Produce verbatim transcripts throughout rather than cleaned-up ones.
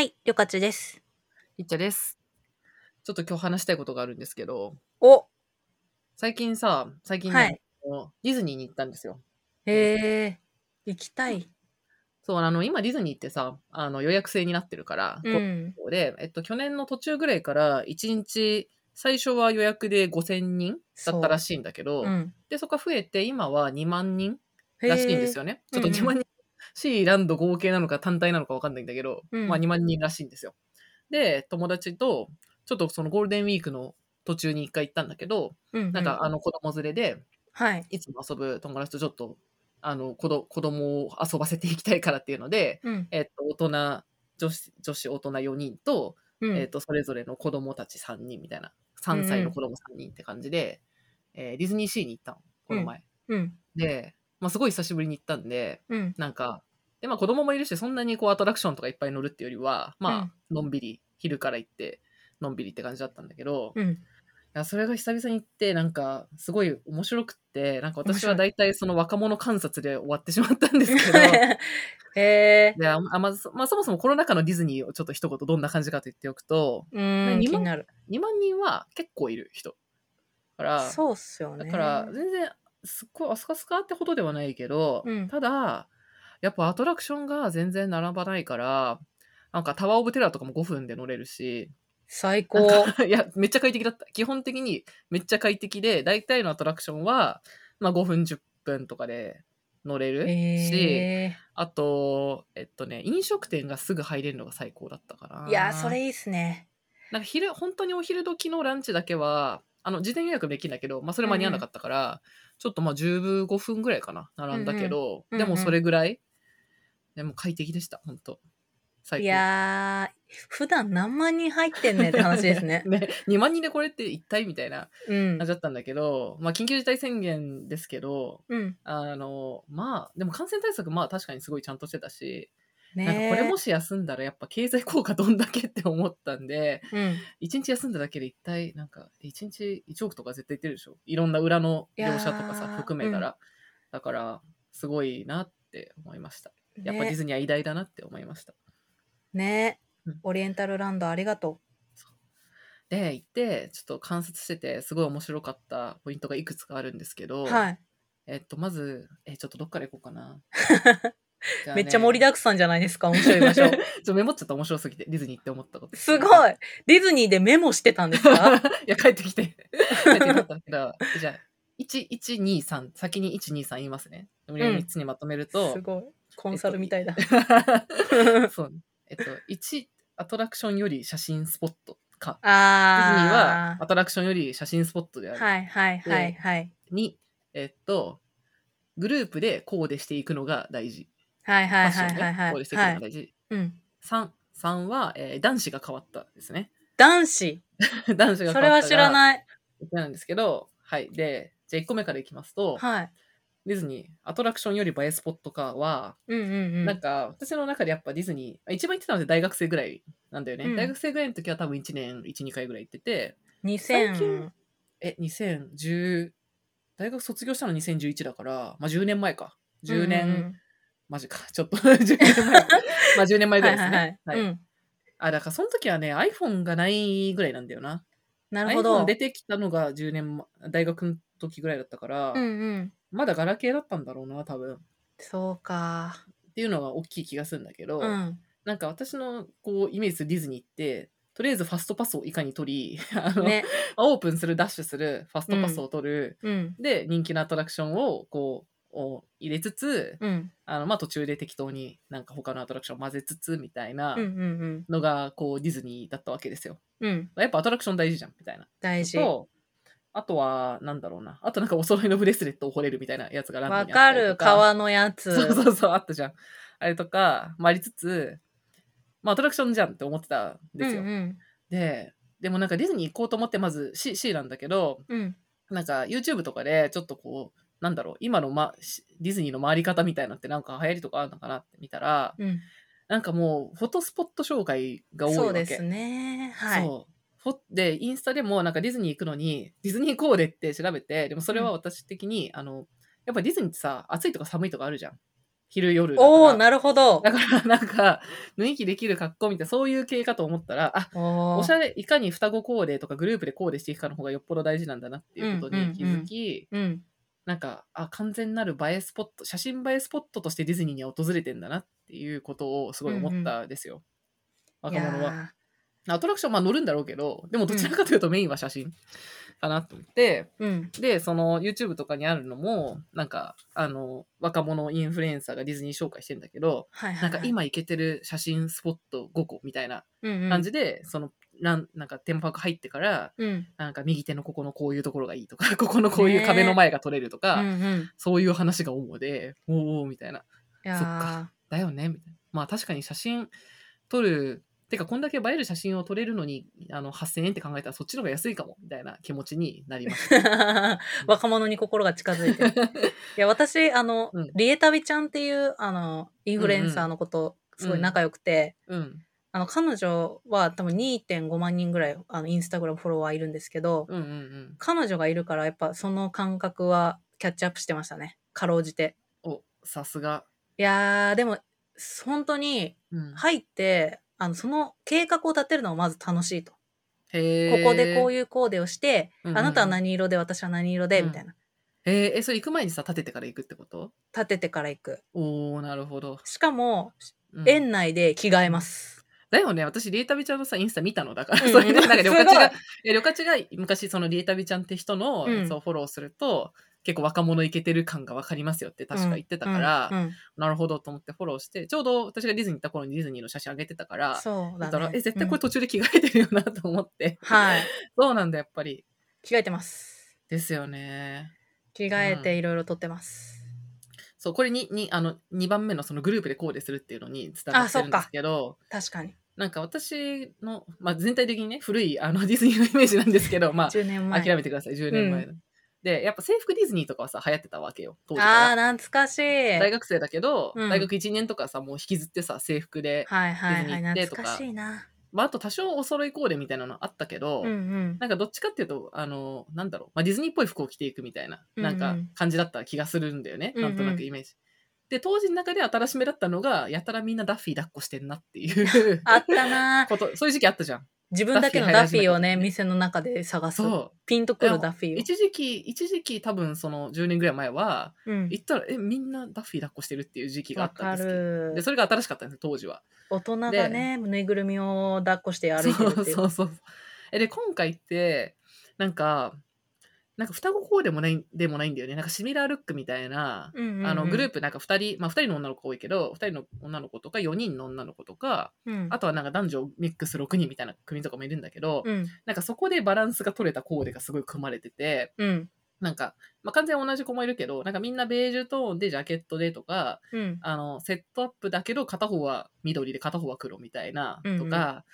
はい、りょかちです。りっちゃです。ちょっと今日話したいことがあるんですけど。お最近さ、最近、ねはい、ディズニーに行ったんですよ。へえ、行きたい。そう、あの、今ディズニーってさ、あの予約制になってるから、うん、で、えっと、去年の途中ぐらいからいちにち、最初は予約でごせんにんだったらしいんだけど、うん、で、そこが増えて、今はにまんにんらしいんですよね。ちょっとにまんにん、うん、シーランド合計なのか単体なのか分かんないんだけど、うん、まあにまんにんらしいんですよ。で、友達と、ちょっとそのゴールデンウィークの途中に一回行ったんだけど、うんうん、なんかあの子供連れで、はい、いつも遊ぶ友達とちょっと、あの子ど、子供を遊ばせていきたいからっていうので、うん、えっと、大人、女子、女子大人よにんと、うん、えっと、それぞれの子供たちさんにんみたいな、さんさいの子供さんにんって感じで、うん、えー、ディズニーシーに行ったの、この前。うんうん、で、まあ、すごい久しぶりに行ったんで、うん、なんか、で、まあ、子供もいるし、そんなにこうアトラクションとかいっぱい乗るっていうよりは、まあ、のんびり、昼から行って、のんびりって感じだったんだけど、うん、いやそれが久々に行って、なんか、すごい面白くって、なんか私は大体その若者観察で終わってしまったんですけど、へーであまあ、まあ、そもそもコロナ禍のディズニーをちょっと一言どんな感じかと言っておくと、うん にまん、気になる。にまんにんは結構いる人。だから、そうっすよね。だから、全然、すっごいアスカスカってほどではないけど、うん、ただやっぱアトラクションが全然並ばないから、なんかタワーオブテラーとかもごふんで乗れるし最高。いやめっちゃ快適だった。基本的にめっちゃ快適で、大体のアトラクションは、まあ、ごふんじゅっぷんとかで乗れるし、えー、あとえっとね飲食店がすぐ入れるのが最高だったかな。いやそれいいっすね。なんか昼本当にお昼時のランチだけはあの事前予約できるんだけど、まあ、それ間に合わなかったから、うん、ちょっとまあじゅうごふんぐらいかな並んだけど、うんうん、でもそれぐらい、うんうん、でも快適でした。本当最高。いや普段何万人入ってんねって話ですね。ねにまん人でこれって一体みたいな感じだったんだけど、うん、まあ、緊急事態宣言ですけど、うん、あのまあでも感染対策まあ確かにすごいちゃんとしてたし、ね、なんかこれもし休んだらやっぱ経済効果どんだけって思ったんで、うん、いちにち休んだだけで一体なんかいちにちいちおくとか絶対いってるでしょ、いろんな裏の業者とかさ含めたら、うん、だからすごいなって思いました。やっぱディズニーは偉大だなって思いましたね。ね、うん、オリエンタルランドありがとう。で行ってちょっと観察しててすごい面白かったポイントがいくつかあるんですけど、はい、えっとまずえちょっとどっから行こうかな。ね、めっちゃ盛りだくさんじゃないですか。面白い場所。ちょっとメモっちゃった。面白すぎてディズニーって思ったことすごい。ディズニーでメモしてたんですか。いや帰ってきて帰ってきたんだけどじゃあいちいちにさん先にいちにさん言いますね。みっつにまとめると、うん、すごいコンサルみたいだ、えっと、そう、ね、えっといちアトラクションより写真スポットか。あディズニーはアトラクションより写真スポットである。はいはいはいはい。にえっとグループでコーデしていくのが大事。はいはいはいはいはい、ね、はい、うん、さんは、えー、男子が変わったですね。男子男子が変わった。それは知らないなんですけど、はい、でじゃあいっこめからいきますと、はい、ディズニーアトラクションより映えスポットかは、うんうんうん、なんか私の中でやっぱディズニー一番行ってたので大学生ぐらいなんだよね、うん、大学生ぐらいの時は多分いちねん いち,に 回ぐらい行ってて、にせんえにせんじゅう大学卒業したのにせんじゅういちだから、まあ、じゅうねんまえかじゅうねん、うんうん、マジかちょっとじゅうねんまえまあじゅうねんまえぐらいですね。はいはいはい、はい、うん、あだからその時はね iPhone がないぐらいなんだよな。なるほど。 iPhone 出てきたのがじゅうねん大学の時ぐらいだったから、うんうん、まだガラケーだったんだろうな多分。そうかっていうのが大きい気がするんだけど、うん、なんか私のこうイメージするディズニーってとりあえずファストパスをいかに取りあの、ね、オープンするダッシュするファストパスを取る、うん、で人気のアトラクションをこうを入れつつ、うん、あのまあ、途中で適当になんか他のアトラクションを混ぜつつみたいなのがこうディズニーだったわけですよ、うん、やっぱアトラクション大事じゃんみたいな。大事。とあとはなんだろうな、あとなんかお揃いのブレスレットを掘れるみたいなやつがランダムにあったりとか。わかる、革のやつ。そうそうそうあったじゃん。あれとかまあ、ありつつ、まあ、アトラクションじゃんって思ってたんですよ、うんうん、で、でもなんかディズニー行こうと思ってまず C, C なんだけど、うん、なんか YouTube とかでちょっとこうなんだろう今の、ま、ディズニーの回り方みたいなってなんか流行りとかあるのかなって見たら、うん、なんかもうフォトスポット紹介が多いわけ。そうですね、はい、そうでインスタでもなんかディズニー行くのにディズニーコーデって調べて、でもそれは私的に、うん、あのやっぱディズニーってさ暑いとか寒いとかあるじゃん。昼夜だから。おー、なるほど。だからなんか脱ぎ着できる格好みたいな、そういう系かと思ったら、あ、おしゃれいかに双子コーデとかグループでコーデしていくかの方がよっぽど大事なんだなっていうことに気づき、うんうんうん、なんかあ完全なる映えスポット、写真映えスポットとしてディズニーには訪れてんだなっていうことをすごい思ったですよ、うんうん、若者は。アトラクションまあ乗るんだろうけど、でもどちらかというとメインは写真かなと思って、うん、でその YouTube とかにあるのもなんかあの若者インフルエンサーがディズニー紹介してんだけど、はいはいはい、なんか今行けてる写真スポットごこみたいな感じで、うんうん、そのなんかテーマパーク入ってから、うん、なんか右手のここのこういうところがいいとか、ここのこういう壁の前が撮れるとか、ね、うんうん、そういう話が主で、おーみたいな、いやー、そっかだよねみたいな。まあ確かに写真撮るてかこんだけ映える写真を撮れるのにあのはっせんえんって考えたらそっちの方が安いかもみたいな気持ちになりました若者に心が近づいてるいや私あの、うん、リエタビちゃんっていうあのインフルエンサーのことすごい仲良くて、うんうんうん、あの彼女は多分 にてんごまんにんぐらいあのインスタグラムフォロワーいるんですけど、うんうんうん、彼女がいるからやっぱその感覚はキャッチアップしてましたね、かろうじて。お、さすが。いやーでも本当に入って、うん、あのその計画を立てるのはまず楽しいと。へー、ここでこういうコーデをして、うんうん、あなたは何色で私は何色で、うん、みたいな。へえ、それ行く前にさ立ててから行くってこと？立ててから行く。おー、なるほど。しかも、うん、園内で着替えます。だよね、私リエタビちゃんのさインスタ見たのだから、うん、それでなんか旅客が旅客が昔そのリエタビちゃんって人の、うん、そうフォローすると。結構若者イケてる感が分かりますよって確か言ってたから、うんうんうん、なるほどと思ってフォローして、ちょうど私がディズニー行った頃にディズニーの写真上げてたから、そうだ、ね、だからえ絶対これ途中で着替えてるよなと思って、うん、はいそうなんだ、やっぱり着替えてますですよね。着替えていろいろ撮ってます、うん、そうこれににあのにばんめのそのグループでコーデするっていうのに伝わってるんですけど、あ、そうか、確かになんか私の、まあ、全体的にね古いあのディズニーのイメージなんですけど、まあ、じゅうねんまえ諦めてください、じゅうねんまえの、うんでやっぱ制服ディズニーとかはさ流行ってたわけよ当時から。あー懐かしい。大学生だけど、うん、大学いちねんとかさもう引きずってさ制服でディズニー行ってとか、はいはいはい、懐かしいな。まあ、あと多少お揃いコーデみたいなのあったけど、うんうん、なんかどっちかっていうとあのなんだろう、まあ、ディズニーっぽい服を着ていくみたいな、うんうん、なんか感じだった気がするんだよね、うんうん、なんとなくイメージ。で当時の中で新しめだったのがやたらみんなダッフィー抱っこしてんなっていうあったなこと、そういう時期あったじゃん。自分だけのダッフィーをね店の中で探す、ピンとくるダッフィーを一時期一時期多分そのじゅうねんぐらい前は、うん、行ったらえみんなダッフィー抱っこしてるっていう時期があったんですけど、でそれが新しかったんです当時は。大人がねぬいぐるみを抱っこして歩いてるっていう。そうそうそう。えで今回ってなんかなんか双子コーデもないでもないんだよね。なんかシミラールックみたいな、うんうんうん、あのグループなんかふたり、まあふたりの女の子多いけど、ふたりの女の子とかよにんの女の子とか、うん、あとはなんか男女ミックスろくにんみたいな組とかもいるんだけど、うん、なんかそこでバランスが取れたコーデがすごい組まれてて、うん、なんか、まあ、完全同じ子もいるけど、なんかみんなベージュトーンでジャケットでとか、うん、あのセットアップだけど片方は緑で片方は黒みたいなとか、うんうん、な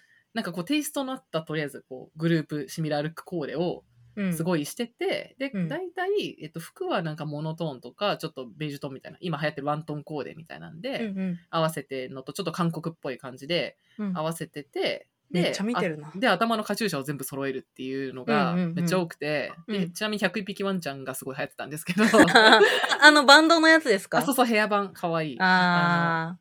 んかこうテイストのあったとりあえずこうグループシミラールックコーデをうん、すごいしてて、で、うん、大体、えっと、服はなんかモノトーンとかちょっとベージュトーンみたいな今流行ってるワントーンコーデみたいなんで、うんうん、合わせてのとちょっと韓国っぽい感じで合わせてて、うん、でめっちゃ見てるな。で頭のカチューシャを全部揃えるっていうのがめっちゃ多くて、うんうんうん、でちなみにひゃくいっぴきワンちゃんがすごい流行ってたんですけどあのバンドのやつですか？あそうそう、ヘアバンかわいい、あ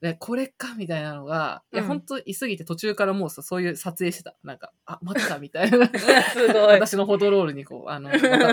でこれかみたいなのが、うん、いや本当いすぎて途中からもうそういう撮影してた、なんかあ待ってたみたいなすごい私のホドロールにこうあの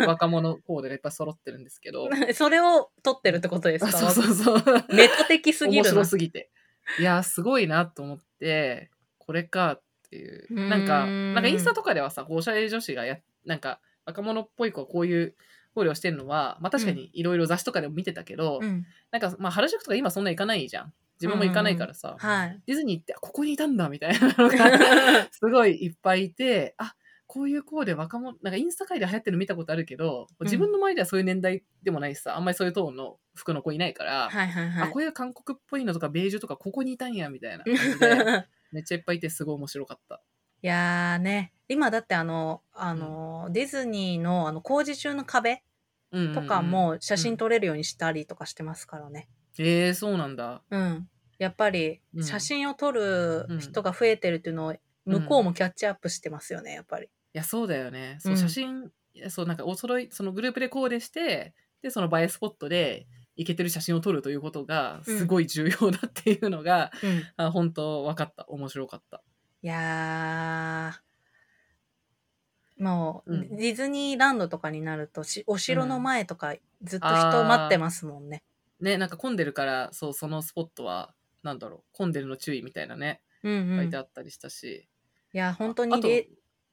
若者コーデがいっぱい揃ってるんですけどそれを撮ってるってことですか？そうそうそうネタ的すぎるな、面白すぎて、いやすごいなと思ってこれかっていう、なんかなんかインスタとかではさおしゃれ女子がやなんか若者っぽい子はこういう考慮してるのは、まあ、確かにいろいろ雑誌とかでも見てたけど、うん、なんか、まあ、原宿とか今そんな行かないじゃん、自分も行かないからさ、うんはい、ディズニーってここにいたんだみたいなのがすごいいっぱいいて、あこういう子で若者なんかインスタ界で流行ってるの見たことあるけど、うん、自分の周りではそういう年代でもないしさ、あんまりそういうトーンの服の子いないから、はいはいはい、あこういう韓国っぽいのとかベージュとかここにいたんやみたいな感じでめっちゃいっぱいいてすごい面白かったいやーね、今だってあの、あの、うん、ディズニーのあの工事中の壁とかも写真撮れるようにしたりとかしてますからね。えー、そうなんだ、うん、やっぱり写真を撮る人が増えてるっていうのを向こうもキャッチアップしてますよねやっぱり。いやそうだよね、そう写真、うん、そうなんかお揃いそのグループでコーデしてでその映えスポットでイケてる写真を撮るということがすごい重要だっていうのが、うん、あ本当分かった、面白かった。いやもう、うん、ディズニーランドとかになるとしお城の前とかずっと人待ってますもんね、うん、ね、なんか混んでるから、そう、そのスポットはなんだろう、混んでるの注意みたいなね、うんうん、書いてあったりしたし、いや本当にあと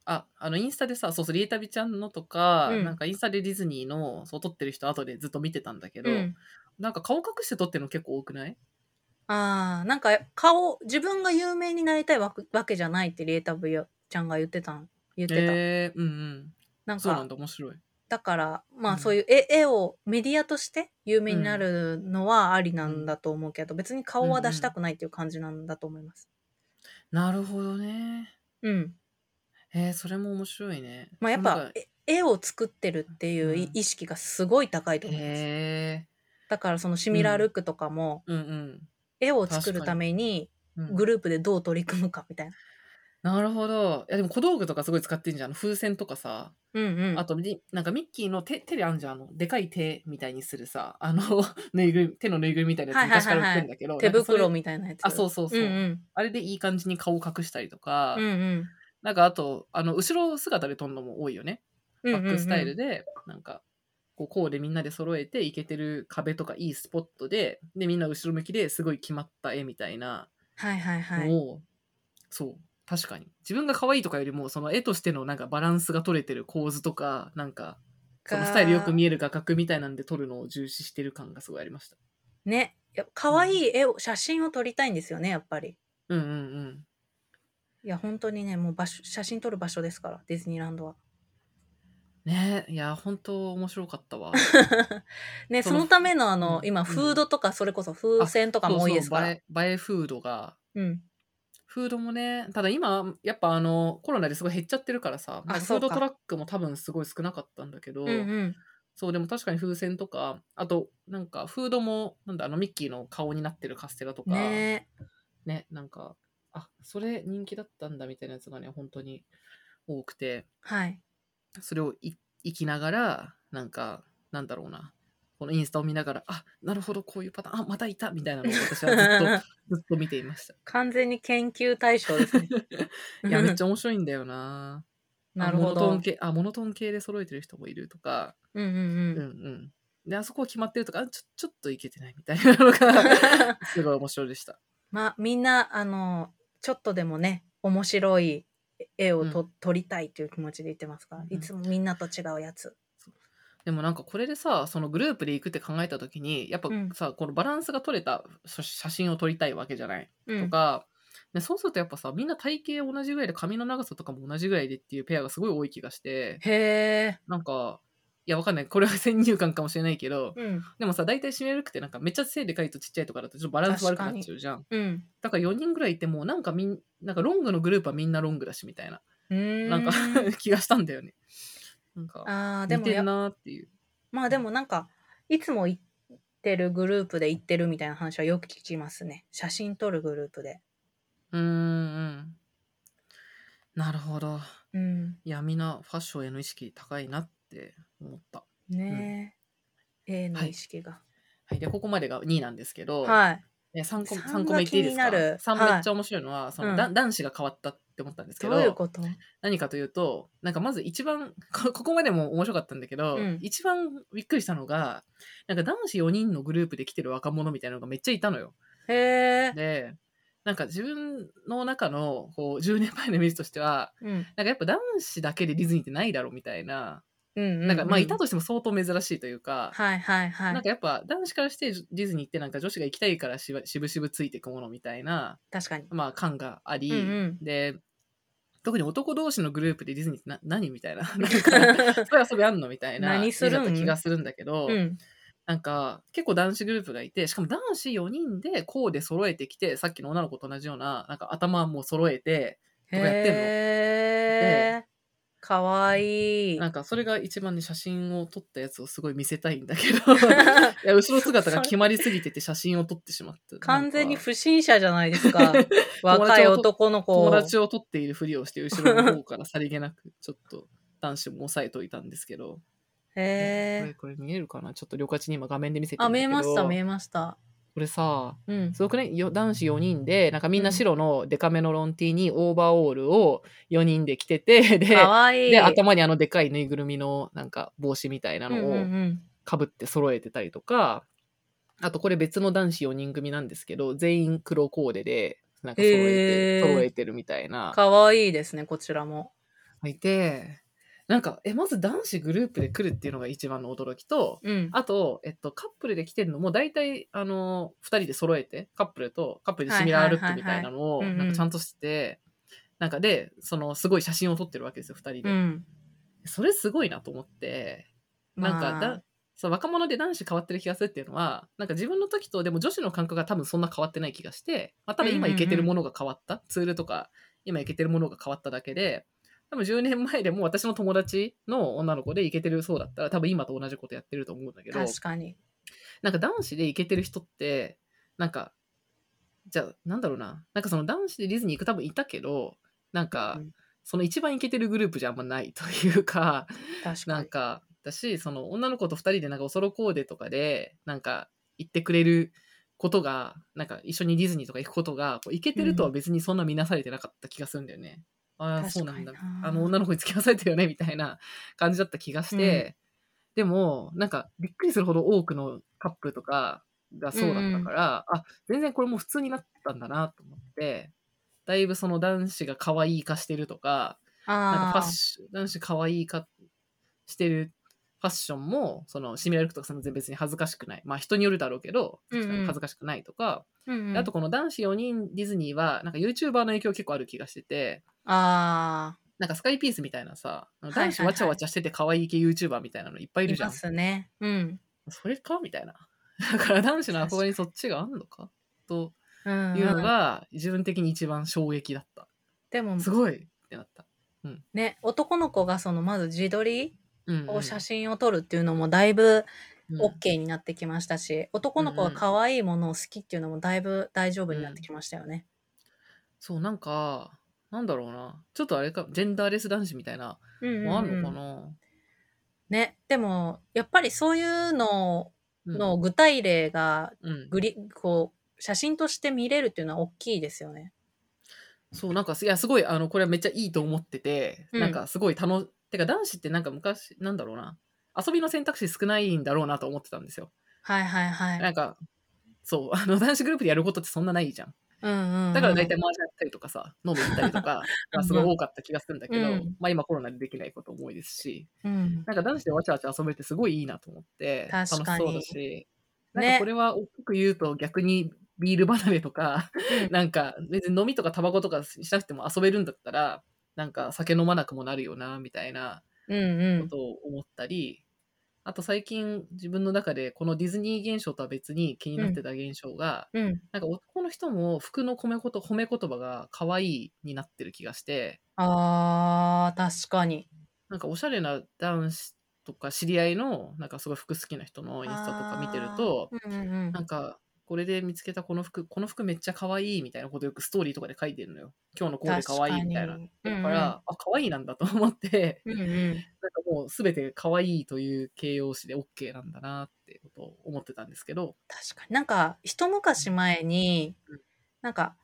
ああのインスタでさ、そうそう、リエタビちゃんのとか、うん、なんかインスタでディズニーのそう撮ってる人後でずっと見てたんだけど、うん、なんか顔隠して撮ってるの結構多くない？あー、なんか顔、自分が有名になりたいわけじゃないってリエタビちゃんが言ってたん言ってた、えー、うんうん、なんかそうなんだ、面白い。だからまあそういう絵、うん、をメディアとして有名になるのはありなんだと思うけど、うん、別に顔は出したくないっていう感じなんだと思います、うんうん、なるほどね。うん、えー、それも面白いね。まあ、やっぱ絵を作ってるっていう意識がすごい高いと思います、うん、へー、だからそのシミラールックとかも、うんうんうん、絵を作るためにグループでどう取り組むかみたいな、うん、なるほど。いやでも小道具とかすごい使ってんじゃん、風船とかさ、うんうん、あとなんかミッキーの 手, 手であんじゃん、あのでかい手みたいにするさ、あのぬいぐるみ、手のぬいぐるみみたいなやつ昔から売ってるんだけど、はいはいはいはい、手袋みたいなやつ、あ、そうそうそう、うんうん、あれでいい感じに顔を隠したりとか、うんうん、なんかあとあの後ろ姿で撮るのも多いよね、バックスタイルで、うんうんうん、なんかこう、こうでみんなで揃えてイケてる壁とかいいスポットで、でみんな後ろ向きですごい決まった絵みたいな、はいはいはい、もうそう、確かに自分が可愛いとかよりもその絵としてのなんかバランスが取れてる構図とか、なんかそのスタイルよく見える画角みたいなんで撮るのを重視してる感がすごいありましたね。可愛い絵を、うん、写真を撮りたいんですよねやっぱり。うんうんうん、いや本当にね、もう場所、写真撮る場所ですから、ディズニーランドはね。いや本当面白かったわね、その、 そのためのあの、うん、今フードとか、それこそ風船とかも多いですから、そうそう、映え、映えフードが、うん、フードもね、ただ今やっぱあのコロナですごい減っちゃってるからさ、フードトラックも多分すごい少なかったんだけど、うんうん、そう、でも確かに風船とか、あとなんかフードもなんだ、あのミッキーの顔になってるカステラとかね、ね、なんかあ、それ人気だったんだみたいなやつがね、本当に多くて、はい、それを生きながら、なんかなんだろうな、このインスタを見ながら、あ、なるほど、こういうパターン、あ、またいたみたいなのを私はずっとずっと見ていました。完全に研究対象ですね。いやめっちゃ面白いんだよな。なるほど。モノトーン系、あ、モノトーン系で揃えてる人もいるとか、うんうんうん、うんうん、であそこは決まってるとか、ちょちょっといけてないみたいなのがすごい面白いでした。まあみんなあの。ちょっとでもね面白い絵をと、うん、撮りたいという気持ちで言ってますから、いつもみんなと違うやつ、うん、でもなんかこれでさ、そのグループで行くって考えた時にやっぱさ、うん、このバランスが取れた写真を撮りたいわけじゃない、うん、とかで、そうするとやっぱさ、みんな体型同じぐらいで髪の長さとかも同じぐらいでっていうペアがすごい多い気がして、へー、なんかいやわかんない、これは先入観かもしれないけど、うん、でもさ、大体シミラルってなんかめっちゃ背でかいとちっちゃいとかだとちょっとバランス悪くなっちゃうじゃん、うん、だからよにんぐらいいてもなんかみんなんかロングのグループはみんなロングだしみたいな、うーん、なんか気がしたんだよね。なんかあ、でも似てんなっていう、まあでもなんかいつも行ってるグループで行ってるみたいな話はよく聞きますね、写真撮るグループで。うーん、なるほど、うん、いやみんなファッションへの意識高いなって思ったね。え、うん、A の意識が、はいはい、でここまでがになんですけど、はい、さんこ、さんこめいっていいですか？さんめっちゃ面白いのは、はい、その、うん、男子が変わったって思ったんですけど、どういうこと？何かというと、なんかまず一番ここまでも面白かったんだけど、うん、一番びっくりしたのが、なんか男子よにんのグループで来てる若者みたいなのがめっちゃいたのよ。へー。でなんか自分の中のこうじゅうねんまえのイメージとしては、うん、なんかやっぱ男子だけでディズニーってないだろうみたいな、なんかまあいたとしても相当珍しいというか、はいはいはい、なんかやっぱ男子からしてディズニーってなんか女子が行きたいからしぶしぶついていくものみたいな、確かに、まあ、感があり、うんうん、で特に男同士のグループでディズニーってな何みたいな、なんかそういう遊びあんのみたいな気だった気がするんだけど、うん、なんか結構男子グループがいて、しかも男子よにんでコーデ揃えてきて、さっきの女の子と同じよう な, なんか頭も揃えてとかやってんの。へー、かわいい。なんかそれが一番ね、写真を撮ったやつをすごい見せたいんだけどいや後ろ姿が決まりすぎてて写真を撮ってしまった。完全に不審者じゃないですか若い男の子を友達を撮っているふりをして後ろの方からさりげなくちょっと男子も抑えといたんですけどへえ。これ、これ見えるかな、ちょっとりょかちに今画面で見せてるんだけど。あ、見えました見えました。これさ、うん、すごくね、男子よにんでなんかみんな白のデカめのロンティーにオーバーオールをよにんで着てて、で、かわいい。で、頭にあのでかいぬいぐるみのなんか帽子みたいなのをかぶって揃えてたりとか、うんうんうん、あとこれ別の男子よにん組なんですけど全員黒コーデでなんか揃えて、揃えてるみたいな。かわいいですね、こちらも。いて、なんかえまず男子グループで来るっていうのが一番の驚きと、うん、あと、えっと、カップルで来てるのも大体あのふたりで揃えて、カップルとカップルでシミラールックみたいなのをなんかちゃんとしてて、なんかでそのすごい写真を撮ってるわけですよふたりで、うん、それすごいなと思って、なんかだ、まあ、そう若者で男子変わってる気がするっていうのはなんか自分の時とでも女子の感覚が多分そんな変わってない気がして、まあ、ただ今イケてるものが変わった、うんうんうん、ツールとか今イケてるものが変わっただけで、多分じゅうねんまえでも私の友達の女の子でイケてるそうだったら多分今と同じことやってると思うんだけど、確かになんか男子でイケてる人ってなんかじゃあなんだろうな、なんかその男子でディズニー行く多分いたけどなんかその一番イケてるグループじゃあんまないというか、確かになんかだし、その女の子とふたりでなんかおそろコーデとかでなんか行ってくれることがなんか一緒にディズニーとか行くことがこうイケてるとは別にそんな見なされてなかった気がするんだよね、うんああそうなんだ、あの女の子に付き合わされてるよねみたいな感じだった気がして、うん、でもなんかびっくりするほど多くのカップルとかがそうだったから、うん、あ全然これもう普通になったんだなと思って、だいぶその男子が可愛い化してるとか、 なんかファッション男子可愛い化してるファッションもそのシミラルックとかその別に恥ずかしくない、まあ人によるだろうけど、うんうん、恥ずかしくないとか、うんうん、あとこの男子よにんディズニーはなんか YouTuber の影響結構ある気がしてて、あなんかスカイピースみたいなさ男子わちゃわちゃしてて可愛い系 YouTuber みたいなのいっぱいいるじゃん、いますね、うん、それかみたいな、だから男子の憧れにそっちがあんのかというのが自分的に一番衝撃だった、うんうん、でもすごいってなった、うんね、男の子がそのまず自撮りを写真を撮るっていうのもだいぶ OK になってきましたし、うん、男の子が可愛いものを好きっていうのもだいぶ大丈夫になってきましたよね、うん、そうなんかなんだろうな、ちょっとあれかジェンダーレス男子みたいなもあるのかな、うんうんうん、ね、でもやっぱりそういうのの具体例がグリ、うん、こう写真として見れるっていうのは大きいですよね。そうなんかいやすごいあのこれはめっちゃいいと思ってて、うん、なんかすごい楽しってか男子ってなんか昔なんだろうな遊びの選択肢少ないんだろうなと思ってたんですよ。はいはいはい。なんかそうあの男子グループでやることってそんなないじゃん。うんうんうん、だから大体マージャンやったりとかさ飲み行ったりとかがすごい多かった気がするんだけど、うんまあ、今コロナでできないこと多いですし、うん、なんか男子でわちゃわちゃ遊べてすごいいいなと思って楽しそうだし、ね、なんかこれは大きく言うと逆にビール離れとか、うん、なんか別に飲みとかタバコとかしなくても遊べるんだったらなんか酒飲まなくもなるよなみたいなことを思ったり、うんうん、あと最近自分の中でこのディズニー現象とは別に気になってた現象が、うんうん、なんか男の人も服の褒めこと、褒め言葉が可愛いになってる気がして、あー確かになんかおしゃれな男子とか知り合いのなんかすごい服好きな人のインスタとか見てると、うんうん、なんかこれで見つけたこの服この服めっちゃ可愛いみたいなことよくストーリーとかで書いてるのよ。今日のコーデ可愛いみたいな。だから、うんうん、あ可愛いなんだと思って、うんうん、なんかもう全て可愛いという形容詞で OK なんだなってことを思ってたんですけど、確かになんか一昔前に、うん、なんか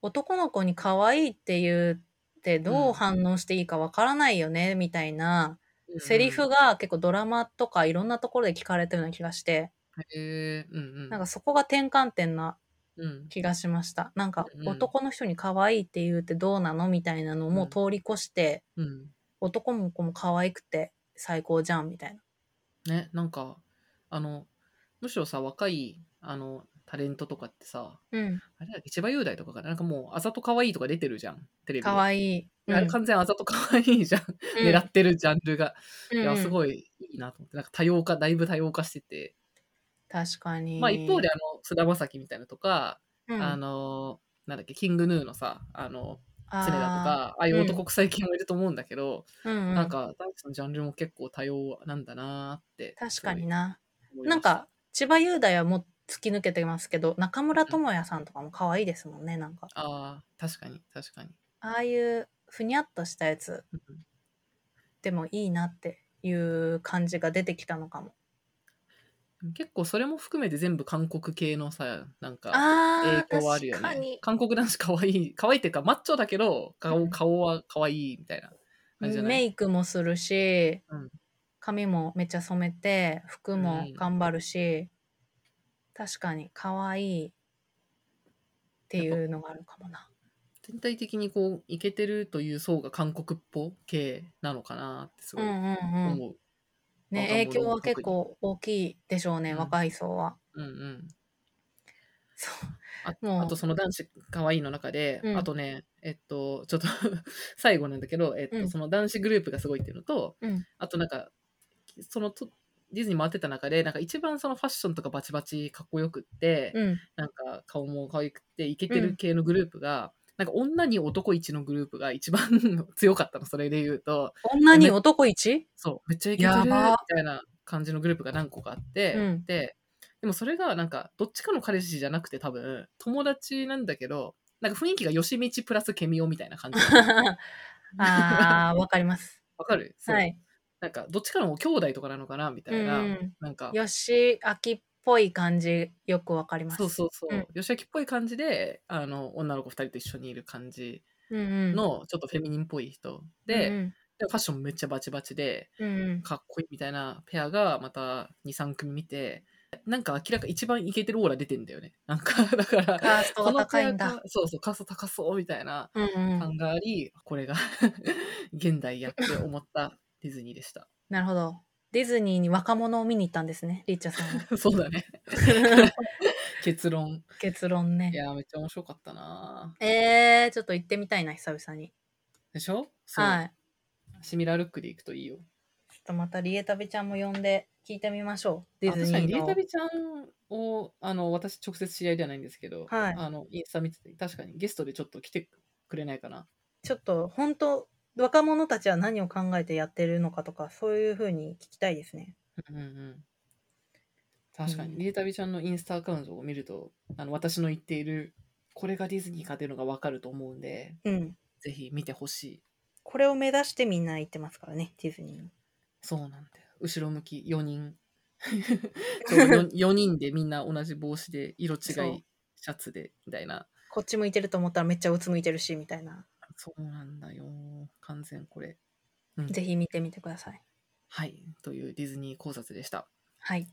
男の子に可愛いって言ってどう反応していいかわからないよねみたいなセリフが結構ドラマとかいろんなところで聞かれてるような気がして。えーうんうん、なんかそこが転換点な気がしました、うん、なんか男の人に可愛いって言うってどうなのみたいなのをもう通り越して、うんうん、男も子も可愛くて最高じゃんみたいなね。なんかあのむしろさ若いあのタレントとかってさ、うん、あれ千葉雄大とかかな、なんかもうあざと可愛いとか出てるじゃんテレビで。可愛い、うん、あれ完全あざと可愛いじゃん狙ってるジャンルが、うん、いやすごいいいなと思って、なんか多様化だいぶ多様化してて、確かに、まあ、一方であの菅田将暉みたいなとか、うん、あのなんだっけキングヌーのさあの常田とかああいう男臭い系もいると思うんだけど、うん、なんか男子のジャンルも結構多様なんだなって。確かにな、なんか千葉雄大はもう突き抜けてますけど中村倫也さんとかも可愛いですもんね。なんかあ確かに確かにああいうふにゃっとしたやつ、うん、でもいいなっていう感じが出てきたのかも。結構それも含めて全部韓国系のさ、なんか影響あるよね。韓国男子可愛い、可愛いっていうかマッチョだけど顔、顔は可愛いみたいな感じじゃない？メイクもするし、うん、髪もめっちゃ染めて服も頑張るし、うん、確かに可愛いっていうのがあるかもな。全体的にこうイケてるという層が韓国っぽ系なのかなってすごい思う。うんうんうんね、影響は結構大きいでしょうね、うん、若い層は。うんうん、そう あ, もうあとその男子かわいいの中で、うん、あとね、えっとちょっと最後なんだけど、えっとうん、その男子グループがすごいっていうのと、うん、あとなんかそのとディズニー回ってた中でなんか一番そのファッションとかバチバチかっこよくって、うん、なんか顔も可愛くてイケてる系のグループが、うん、なんか女に男一のグループが一番強かったの。それで言うと女に男一？そうめっちゃイケてるみたいな感じのグループが何個かあって、うん、で, でもそれがなんかどっちかの彼氏じゃなくて多分友達なんだけどなんか雰囲気がよしみちプラスケミオみたいな感じなあわかりますわかるそう、はいなんかどっちかの兄弟とかなのかなみたいな、うん、なんか吉明っぽい感じよくわかります。そうそうそう、うん、吉明っぽい感じであの女の子ふたりと一緒にいる感じのちょっとフェミニンっぽい人で、うんうん、でファッションめっちゃバチバチで、うん、かっこいいみたいなペアがまた に,さん 組見てなんか明らか一番イケてるオーラ出てんだよね。なんかだからカーストが高いんだ。そうそうカースト高そうみたいな感があり、うんうん、これが現代やって思ったディズニーでした。なるほど。ディズニーに若者を見に行ったんですね、リッチャさん。そうだね。結論。結論ね。いやめっちゃ面白かったな。えー、ちょっと行ってみたいな久々に。でしょ？そう。はい。シミラールックで行くといいよ。ちょっとまたリエタビちゃんも呼んで聞いてみましょう。ディズニーの。確かにリエタビちゃんをあの私直接知り合いではないんですけど、はい、あのインスタ見てて確かにゲストでちょっと来てくれないかな。ちょっと本当。若者たちは何を考えてやってるのかとかそういう風に聞きたいですね、うんうん、確かに、うん、リエタビちゃんのインスタアカウントを見るとあの私の言っているこれがディズニーかというのが分かると思うんで、うん、ぜひ見てほしい。これを目指してみんな行ってますからねディズニー。そうなんだよ。後ろ向きよにんよにんでみんな同じ帽子で色違いシャツでみたいな。こっち向いてると思ったらめっちゃうつむいてるしみたいな。そうなんだよ完全これ、うん、ぜひ見てみてください。はいというディズニー考察でした。はい。